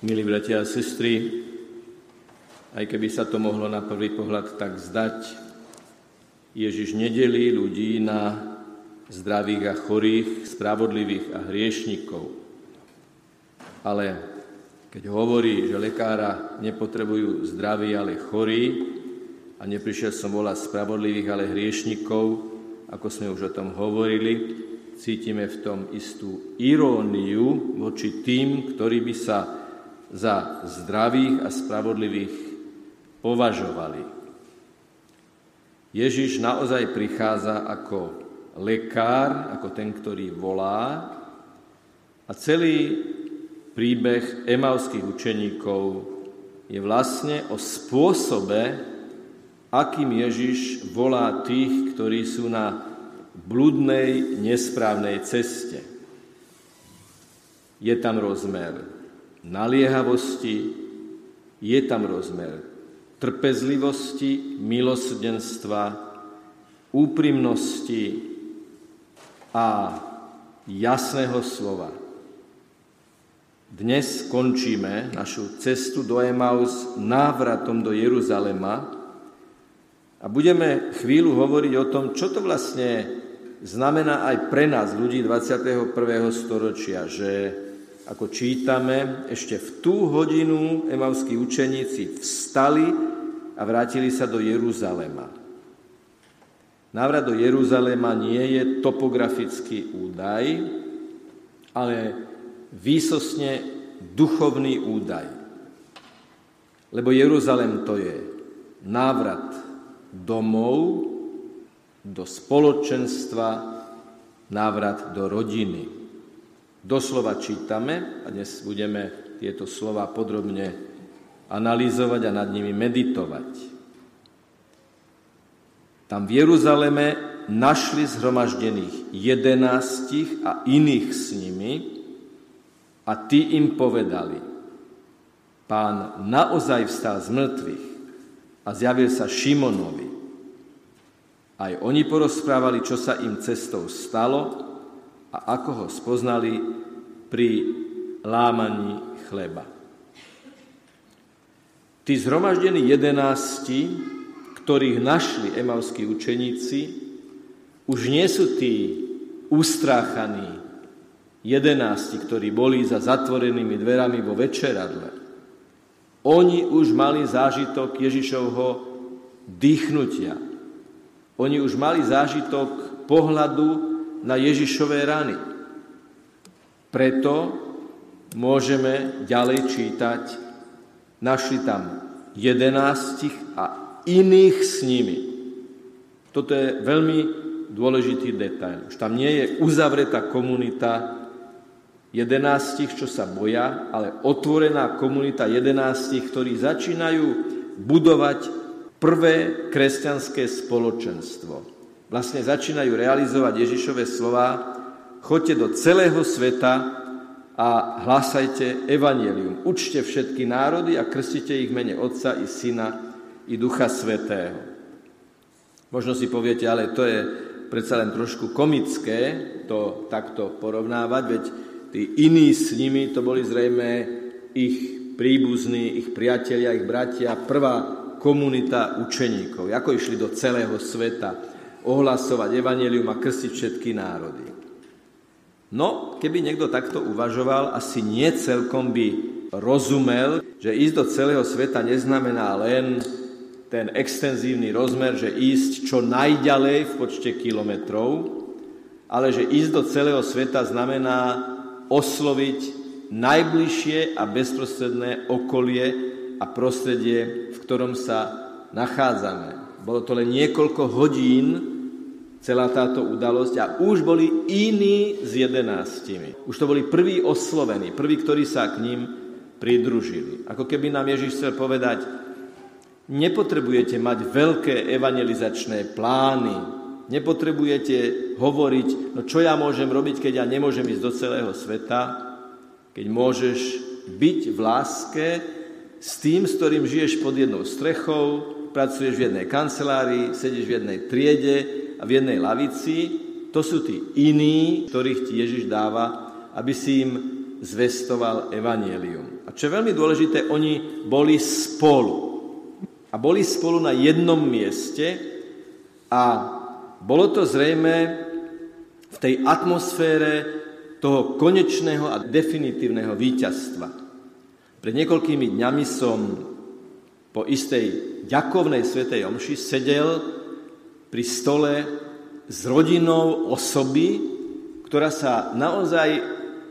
Milí bratia a sestry, aj keby sa to mohlo na prvý pohľad tak zdať, Ježiš nedelí ľudí na zdravých a chorých, spravodlivých a hriešnikov. Ale keď hovorí, že lekára nepotrebujú zdraví, ale chorí, a neprišiel som volať spravodlivých, ale hriešnikov, ako sme už o tom hovorili, cítime v tom istú iróniu voči tým, ktorí by sa za zdravých a spravodlivých považovali. Ježiš naozaj prichádza ako lekár, ako ten, ktorý volá, a celý príbeh emauských učeníkov je vlastne o spôsobe, akým Ježiš volá tých, ktorí sú na bludnej, nesprávnej ceste. Je tam rozmer naliehavosti, je tam rozmer trpezlivosti, milosrdenstva, úprimnosti a jasného slova. Dnes končíme našu cestu do Emaus návratom do Jeruzalema a budeme chvíľu hovoriť o tom, čo to vlastne znamená aj pre nás, ľudí 21. storočia, že ako čítame, ešte v tú hodinu emauskí učeníci vstali a vrátili sa do Jeruzalema. Návrat do Jeruzalema nie je topografický údaj, ale výsostne duchovný údaj. Lebo Jeruzalem to je návrat domov, do spoločenstva, návrat do rodiny. Doslova čítame, a dnes budeme tieto slova podrobne analyzovať a nad nimi meditovať. Tam v Jeruzaleme našli zhromaždených 11 a iných s nimi a tí im povedali: Pán naozaj vstal z mŕtvych a zjavil sa Šimonovi. Aj oni porozprávali, čo sa im cestou stalo a ako ho spoznali pri lámaní chleba. Tí zhromaždení 11, ktorých našli emauskí učeníci, už nie sú tí ustráchaní 11, ktorí boli za zatvorenými dverami vo večeradle. Oni už mali zážitok Ježišovho dýchnutia. Oni už mali zážitok pohľadu na Ježišové rany. Preto môžeme ďalej čítať: našli tam 11 a iných s nimi. Toto je veľmi dôležitý detail. Už tam nie je uzavretá komunita 11, čo sa boja, ale otvorená komunita 11, ktorí začínajú budovať prvé kresťanské spoločenstvo. Vlastne začínajú realizovať Ježišove slova: choďte do celého sveta a hlásajte evanjelium. Učte všetky národy a krstite ich v mene Otca i Syna i Ducha Svätého. Možno si poviete, ale to je predsa len trošku komické to takto porovnávať, veď tí iní s nimi to boli zrejme ich príbuzní, ich priatelia, ich bratia, prvá komunita učeníkov. Ako išli do celého sveta ohlasovať evanjelium a krstiť všetky národy. No, keby niekto takto uvažoval, asi nie celkom by rozumel, že ísť do celého sveta neznamená len ten extenzívny rozmer, že ísť čo najďalej v počte kilometrov, ale že ísť do celého sveta znamená osloviť najbližšie a bezprostredné okolie a prostredie, v ktorom sa nachádzame. Bolo to len niekoľko hodín, celá táto udalosť, a už boli iní s 11. Už to boli prví oslovení, prví, ktorí sa k ním pridružili. Ako keby nám Ježiš chcel povedať: nepotrebujete mať veľké evangelizačné plány, nepotrebujete hovoriť, no čo ja môžem robiť, keď ja nemôžem ísť do celého sveta, keď môžeš byť v láske s tým, s ktorým žiješ pod jednou strechou, pracuješ v jednej kancelárii, sedíš v jednej triede a v jednej lavici. To sú tí iní, ktorých ti Ježiš dáva, aby si im zvestoval evanjelium. A čo je veľmi dôležité, oni boli spolu. A boli spolu na jednom mieste a bolo to zrejme v tej atmosfére toho konečného a definitívneho víťazstva. Pred niekoľkými dňami som po istej ďakovnej svätej omši sedel pri stole s rodinou osoby, ktorá sa naozaj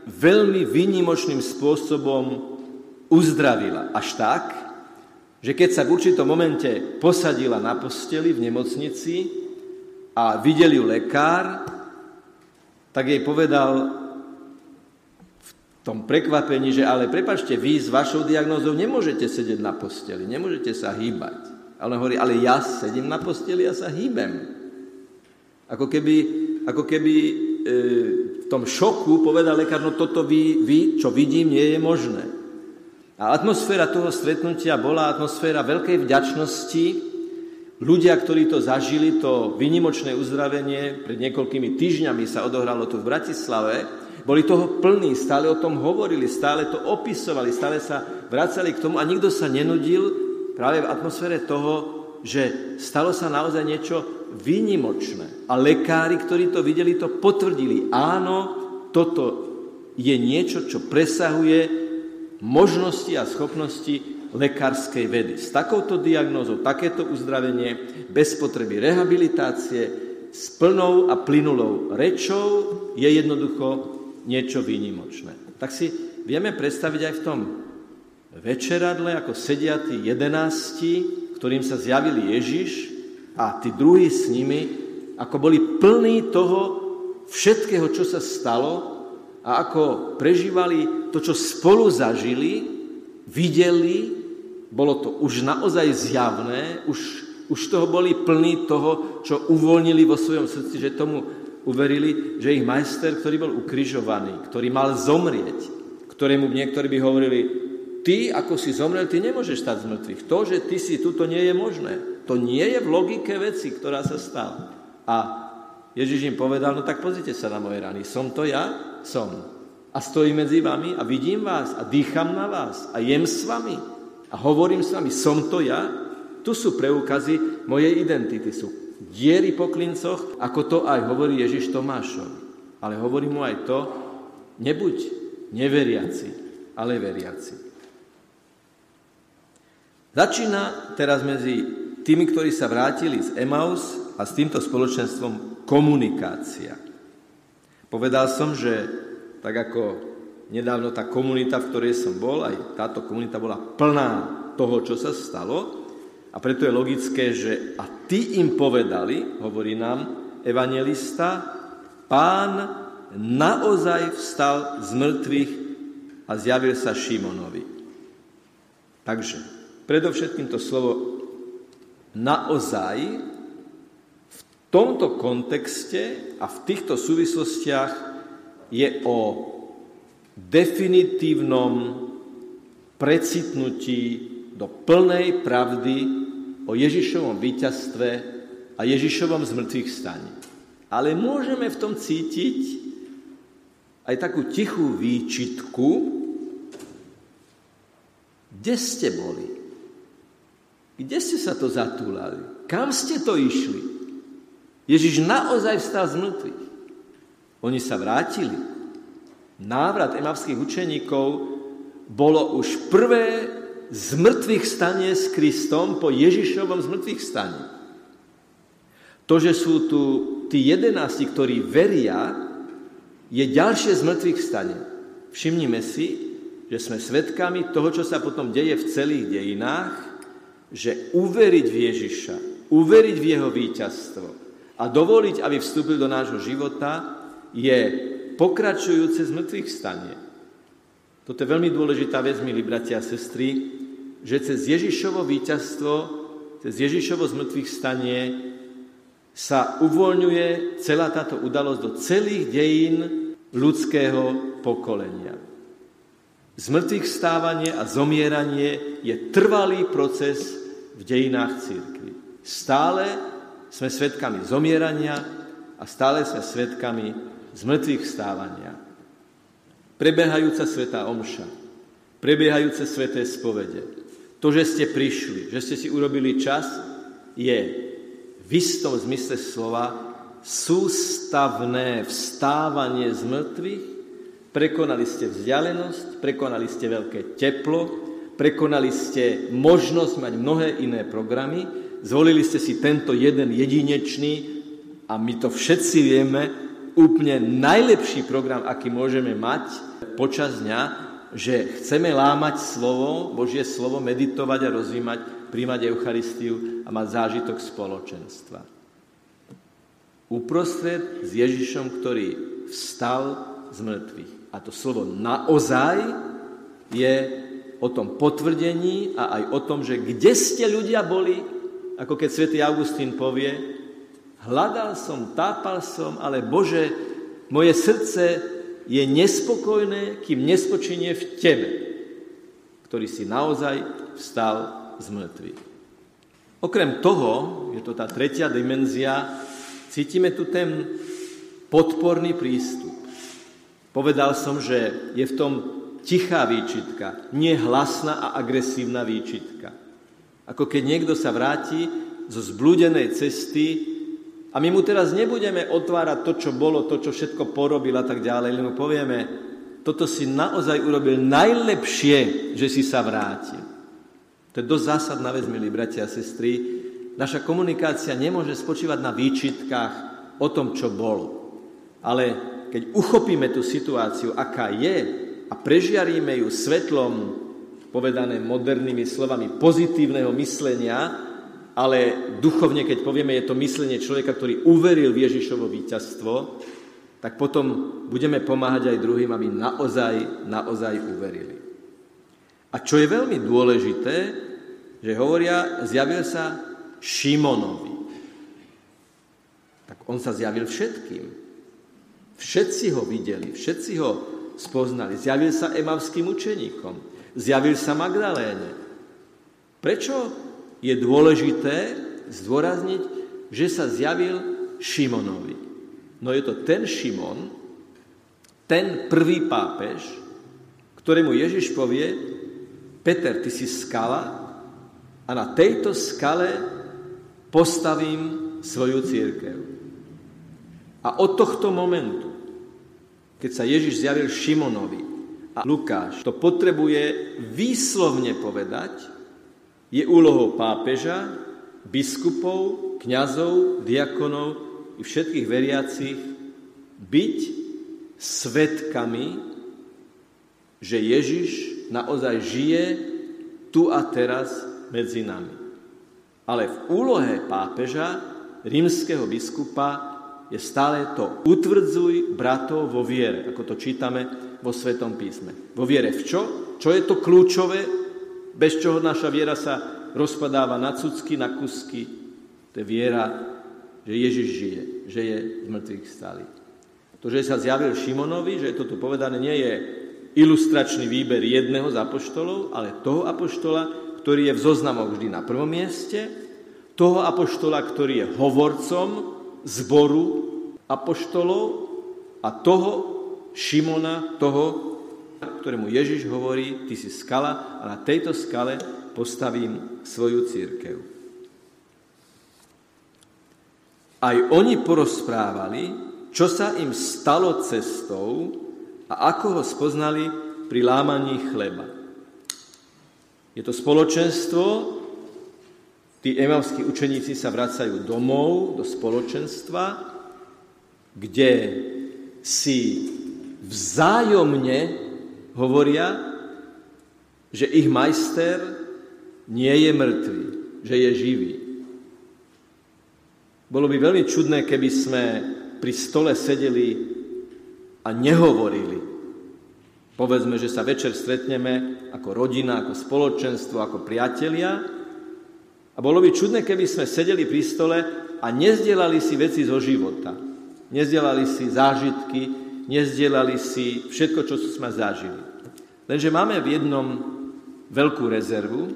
veľmi výnimočným spôsobom uzdravila. Až tak, že keď sa v určitom momente posadila na posteli v nemocnici a videl ju lekár, tak jej povedal v tom prekvapení, že ale prepáčte, vy s vašou diagnózou nemôžete sedieť na posteli, nemôžete sa hýbať. Ale hovorí, ale ja sedím na posteli, ja sa hýbem. Ako keby v tom šoku povedal lekár, no toto vy, čo vidím, nie je možné. A atmosféra toho stretnutia bola atmosféra veľkej vďačnosti. Ľudia, ktorí to zažili, to výnimočné uzdravenie, pred niekoľkými týždňami sa odohralo tu v Bratislave, boli toho plní, stále o tom hovorili, stále to opisovali, stále sa vracali k tomu a nikto sa nenudil práve v atmosfére toho, že stalo sa naozaj niečo výnimočné. A lekári, ktorí to videli, to potvrdili. Áno, toto je niečo, čo presahuje možnosti a schopnosti lekárskej vedy. S takouto diagnózou, takéto uzdravenie, bez potreby rehabilitácie, s plnou a plynulou rečou je jednoducho niečo výnimočné. Tak si vieme predstaviť aj v tom večeradle, ako sedia tí 11, ktorým sa zjavil Ježiš a tí druhí s nimi, ako boli plní toho všetkého, čo sa stalo, a ako prežívali to, čo spolu zažili, videli, bolo to už naozaj zjavné, už toho boli plní toho, čo uvoľnili vo svojom srdci, že tomu uverili, že ich majster, ktorý bol ukrižovaný, ktorý mal zomrieť, ktorému niektorí by hovorili, ty, ako si zomrel, ty nemôžeš stať z mŕtvych. To, že ty si tu, to nie je možné. To nie je v logike veci, ktorá sa stala. A Ježiš im povedal, no tak pozrite sa na moje rany. Som to ja? Som. A stojím medzi vami a vidím vás a dýcham na vás a jem s vami a hovorím s vami, som to ja? Tu sú preukazy mojej identity, sú diery po klincoch, ako to aj hovorí Ježiš Tomášovi. Ale hovorí mu aj to, nebuď neveriaci, ale veriaci. Začína teraz medzi tými, ktorí sa vrátili z Emaus a s týmto spoločenstvom komunikácia. Povedal som, že tak ako nedávno tá komunita, v ktorej som bol, aj táto komunita bola plná toho, čo sa stalo a preto je logické, že a ty im povedali, hovorí nám evanjelista, Pán naozaj vstal z mŕtvych a zjavil sa Šimonovi. Takže predovšetkým to slovo naozaj v tomto kontexte a v týchto súvislostiach je o definitívnom precitnutí do plnej pravdy o Ježišovom víťazstve a Ježišovom zmŕtvychvstaní. Ale môžeme v tom cítiť aj takú tichú výčitku, kde ste boli? Kde ste sa to zatúlali? Kam ste to išli? Ježiš naozaj vstal z mŕtvych. Oni sa vrátili. Návrat emavských učeníkov bolo už prvé zmŕtvychvstanie s Kristom po Ježišovom zmŕtvychvstaní. To, že sú tu tí 11, ktorí veria, je ďalšie zmŕtvychvstanie. Všimnime si, že sme svedkami toho, čo sa potom deje v celých dejinách, že uveriť v Ježiša, uveriť v jeho víťazstvo, a dovoliť, aby vstúpil do nášho života, je pokračujúce zmŕtvychvstanie. Toto je veľmi dôležitá vec, milí bratia a sestry, že cez Ježišovo víťazstvo, cez Ježišovo zmŕtvychvstanie sa uvoľňuje celá táto udalosť do celých dejín ľudského pokolenia. Zmŕtvychvstávanie a zomieranie je trvalý proces v dejinách cirkvi. Stále sme svedkami zomierania a stále sme svedkami zmŕtvychvstávania. Prebehajúca svätá omša prebiehajúce sväté spovede. To, že ste prišli, že ste si urobili čas, je v istom zmysle slova sústavné vstávanie z mŕtvych. Prekonali ste vzdialenosť, prekonali ste veľké teplo, prekonali ste možnosť mať mnohé iné programy, zvolili ste si tento jeden jedinečný, a my to všetci vieme, úplne najlepší program, aký môžeme mať počas dňa, že chceme lámať slovo, Božie slovo, meditovať a rozjímať, príjmať Eucharistiu a mať zážitok spoločenstva. Uprostred s Ježišom, ktorý vstal z mŕtvych. A to slovo naozaj je o tom potvrdení a aj o tom, že kde ste ľudia boli, ako keď svätý Augustín povie, hľadal som, tápal som, ale Bože, moje srdce je nespokojné, kým nespočinie v tebe, ktorý si naozaj vstal z mŕtvych. Okrem toho, je to tá tretia dimenzia, cítime tu ten podporný prístup. Povedal som, že je v tom tichá výčitka, nie hlasná a agresívna výčitka. Ako keď niekto sa vráti zo zblúdenej cesty, a my mu teraz nebudeme otvárať to, čo bolo, to, čo všetko porobil a tak ďalej, len mu povieme, toto si naozaj urobil najlepšie, že si sa vrátil. To je dosť zásadná vec, milí bratia a sestry. Naša komunikácia nemôže spočívať na výčitkách o tom, čo bolo. Ale keď uchopíme tú situáciu, aká je, a prežiaríme ju svetlom, povedané modernými slovami, pozitívneho myslenia, ale duchovne, keď povieme, je to myslenie človeka, ktorý uveril v Ježišovo víťazstvo, tak potom budeme pomáhať aj druhým, aby naozaj uverili. A čo je veľmi dôležité, že hovoria, zjavil sa Šimonovi. Tak on sa zjavil všetkým. Všetci ho videli, všetci ho spoznali. Zjavil sa emavským učeníkom. Zjavil sa Magdaléne. Prečo je dôležité zdôrazniť, že sa zjavil Šimonovi? No je to ten Šimon, ten prvý pápež, ktorému Ježiš povie, Peter, ty si skala a na tejto skale postavím svoju cirkev. A od tohto momentu, keď sa Ježiš zjavil Šimonovi, a Lukáš to potrebuje výslovne povedať, je úlohou pápeža, biskupov, kňazov, diakonov i všetkých veriacich byť svedkami, že Ježiš naozaj žije tu a teraz medzi nami. Ale v úlohe pápeža, rímskeho biskupa, je stále to utvrdzuj bratov vo viere, ako to čítame vo Svätom písme. Vo viere v čo? Čo je to kľúčové, bez čoho naša viera sa rozpadáva na cucky, na kusky? To je viera, že Ježiš žije, že je z mŕtvych vstalý. To, že sa zjavil Šimonovi, že je to tu povedané, nie je ilustračný výber jedného z apoštolov, ale toho apoštola, ktorý je v zoznamoch vždy na prvom mieste, toho apoštola, ktorý je hovorcom zboru apoštolov a toho Šimona, toho, ktorému Ježiš hovorí, ty si skala a na tejto skale postavím svoju cirkev. Aj oni porozprávali, čo sa im stalo cestou a ako ho spoznali pri lámaní chleba. Je to spoločenstvo, tí emavskí učeníci sa vracajú domov, do spoločenstva, kde si vzájomne hovoria, že ich majster nie je mŕtvý, že je živý. Bolo by veľmi čudné, keby sme pri stole sedeli a nehovorili. Povedzme, že sa večer stretneme ako rodina, ako spoločenstvo, ako priatelia. A bolo by čudné, keby sme sedeli pri stole a nezdielali si veci zo života. Nezdielali si zážitky, nezdielali si všetko, čo sme zažili. Lenže máme v jednom veľkú rezervu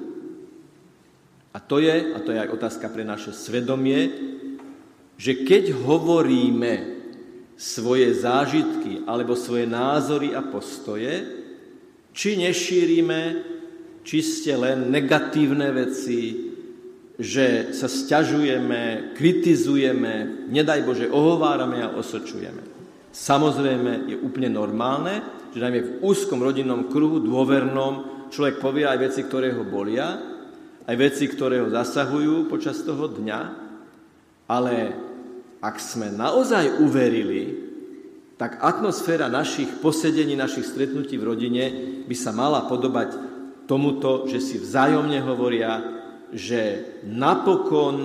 a to je aj otázka pre naše svedomie, že keď hovoríme svoje zážitky alebo svoje názory a postoje, Či nešírime čiste len negatívne veci, že sa sťažujeme, kritizujeme, nedaj Bože, ohovárame a osočujeme. Samozrejme, je úplne normálne, že najmä v úzkom rodinnom kruhu, dôvernom, človek povie aj veci, ktoré ho bolia, aj veci, ktoré ho zasahujú počas toho dňa, ale ak sme naozaj uverili, tak atmosféra našich posedení, našich stretnutí v rodine by sa mala podobať tomuto, že si vzájomne hovoria, že napokon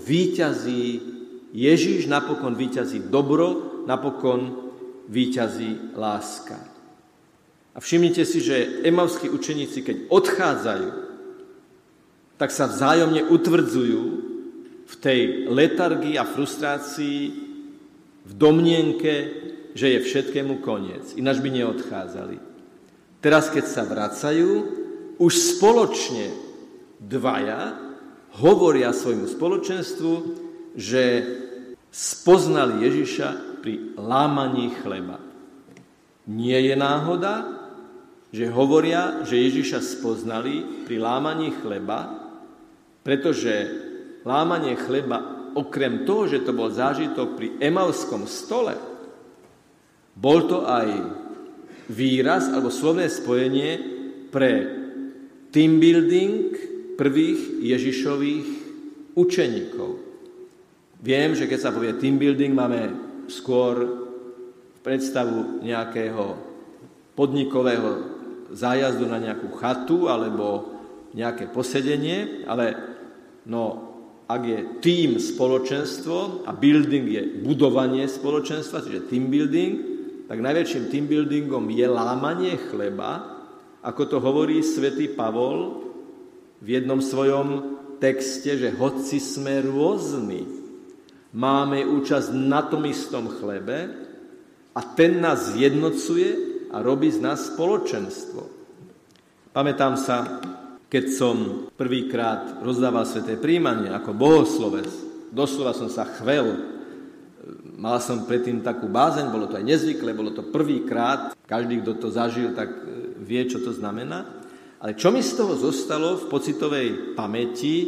víťazí Ježiš, napokon víťazí dobro, napokon víťazí láska. A všimnite si, že emauskí učeníci, keď odchádzajú, tak sa vzájomne utvrdzujú v tej letargii a frustrácii, v domnienke, že je všetkému koniec. Ináč by neodchádzali. Teraz, keď sa vracajú, už spoločne dvaja hovoria svojmu spoločenstvu, že spoznali Ježiša pri lámaní chleba. Nie je náhoda, že hovoria, že Ježiša spoznali pri lámaní chleba, pretože lámanie chleba, okrem toho, že to bol zážitok pri emauskom stole, bol to aj výraz alebo slovné spojenie pre team building prvých Ježišových učeníkov. Viem, že keď sa povie team building, máme skôr predstavu nejakého podnikového zájazdu na nejakú chatu alebo nejaké posedenie, ale no, ak je team spoločenstvo a building je budovanie spoločenstva, čiže team building, tak najväčším team buildingom je lámanie chleba, ako to hovorí svätý Pavol v jednom svojom texte, že hoci sme rôzni, máme účasť na tom istom chlebe a ten nás zjednocuje a robí z nás spoločenstvo. Pamätám sa, keď som prvýkrát rozdával sväté prijímanie ako bohoslovec, doslova som sa chvel, mal som predtým takú bázeň, bolo to aj nezvyklé, bolo to prvýkrát, každý, kto to zažil, tak vie, čo to znamená. Ale čo mi z toho zostalo v pocitovej pamäti,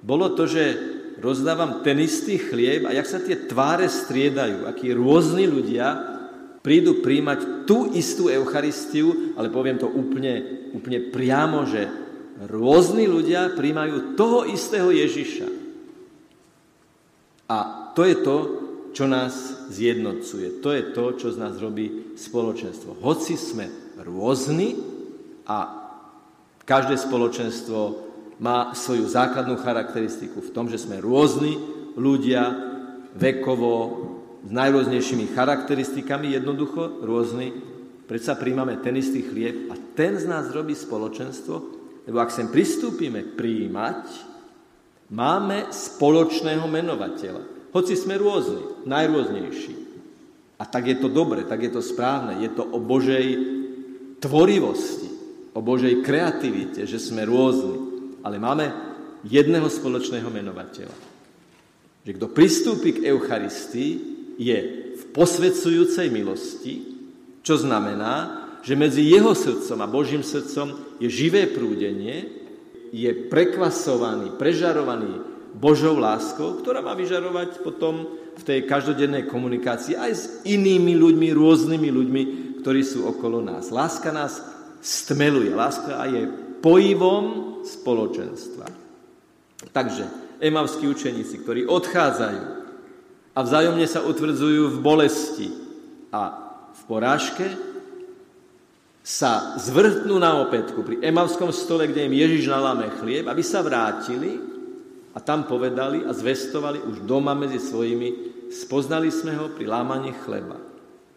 bolo to, že rozdávam ten istý chlieb a jak sa tie tváre striedajú, akí rôzni ľudia prídu príjmať tú istú Eucharistiu, ale poviem to úplne priamo, že rôzni ľudia príjmajú toho istého Ježiša. A to je to, čo nás zjednocuje. To je to, čo z nás robí spoločenstvo. Hoci sme rôzni a každé spoločenstvo má svoju základnú charakteristiku v tom, že sme rôzni ľudia, vekovo, s najrôznejšími charakteristikami, jednoducho rôzni. Predsa príjmame ten istý chlieb a ten z nás robí spoločenstvo, lebo ak sem pristúpime prijímať, máme spoločného menovateľa. Hoci sme rôzni, najrôznejší. A tak je to dobre, tak je to správne. Je to o Božej tvorivosti, o Božej kreativite, že sme rôzni. Ale máme jedného spoločného menovateľa. Že kto pristúpi k Eucharistii, je v posvedzujúcej milosti, čo znamená, že medzi jeho srdcom a Božím srdcom je živé prúdenie, je prekvasovaný, prežarovaný Božou láskou, ktorá má vyžarovať potom v tej každodennej komunikácii aj s inými ľuďmi, rôznymi ľuďmi, ktorí sú okolo nás. Láska nás stmeluje, láska je pojivom spoločenstva. Takže emauskí učeníci, ktorí odchádzajú a vzájomne sa utvrdzujú v bolesti a v porážke, sa zvrtnú na opätku pri emavskom stole, kde im Ježiš naláme chlieb, aby sa vrátili a tam povedali a zvestovali už doma medzi svojimi: spoznali sme ho pri lámaní chleba.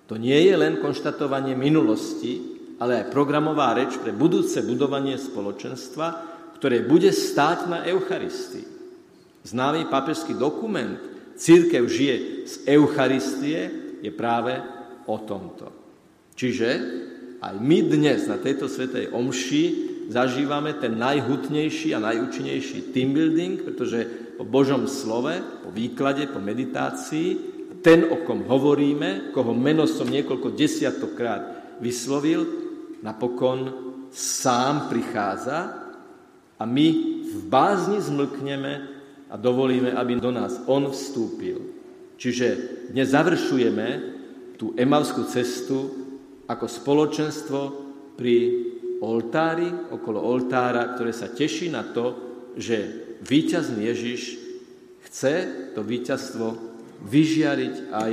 To nie je len konštatovanie minulosti, ale aj programová reč pre budúce budovanie spoločenstva, ktoré bude stáť na Eucharistii. Známy pápežský dokument Cirkev žije z Eucharistie je práve o tomto. Čiže aj my dnes na tejto svätej omši zažívame ten najhutnejší a najúčinnejší team building, pretože po Božom slove, po výklade, po meditácii, ten, o kom hovoríme, koho meno som niekoľko desiatokkrát vyslovil, napokon sám prichádza a my v bázni zmlkneme a dovolíme, aby do nás on vstúpil. Čiže dnes završujeme tú emavskú cestu ako spoločenstvo pri oltári, okolo oltára, ktoré sa teší na to, že víťazný Ježiš chce to víťazstvo vyžiariť aj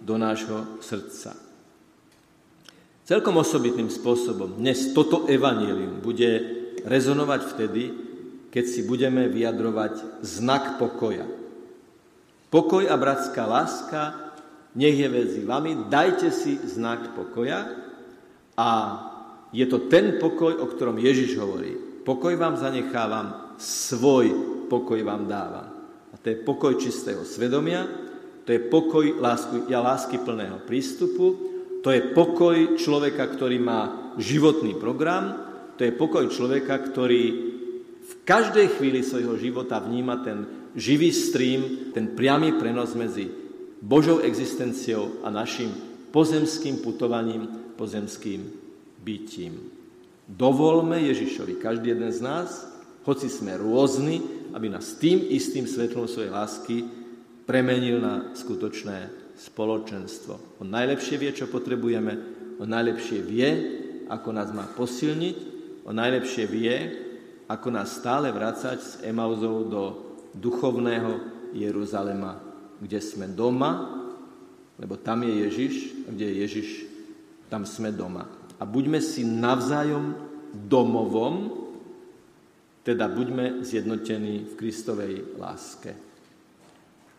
do nášho srdca. Celkom osobitným spôsobom dnes toto evanjelium bude rezonovať vtedy, keď si budeme vyjadrovať znak pokoja. Pokoj a bratská láska nech je medzi vami, dajte si znak pokoja a je to ten pokoj, o ktorom Ježiš hovorí. Pokoj vám zanechávam, svoj pokoj vám dávam. A to je pokoj čistého svedomia, to je pokoj lásky plného prístupu, to je pokoj človeka, ktorý má životný program, to je pokoj človeka, ktorý v každej chvíli svojho života vníma ten živý stream, ten priamy prenos medzi Božou existenciou a našim pozemským putovaním, pozemským bytím. Dovolme Ježišovi, každý jeden z nás, hoci sme rôzni, aby nás tým istým svetlom svojej lásky premenil na skutočné spoločenstvo. On najlepšie vie, čo potrebujeme, on najlepšie vie, ako nás má posilniť, on najlepšie vie, ako nás stále vracať z Emauzov do duchovného Jeruzalema, kde sme doma, lebo tam je Ježiš, a kde je Ježiš, tam sme doma. A buďme si navzájom domovom, teda buďme zjednotení v Kristovej láske.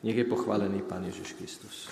Nech je pochválený Pán Ježiš Kristus.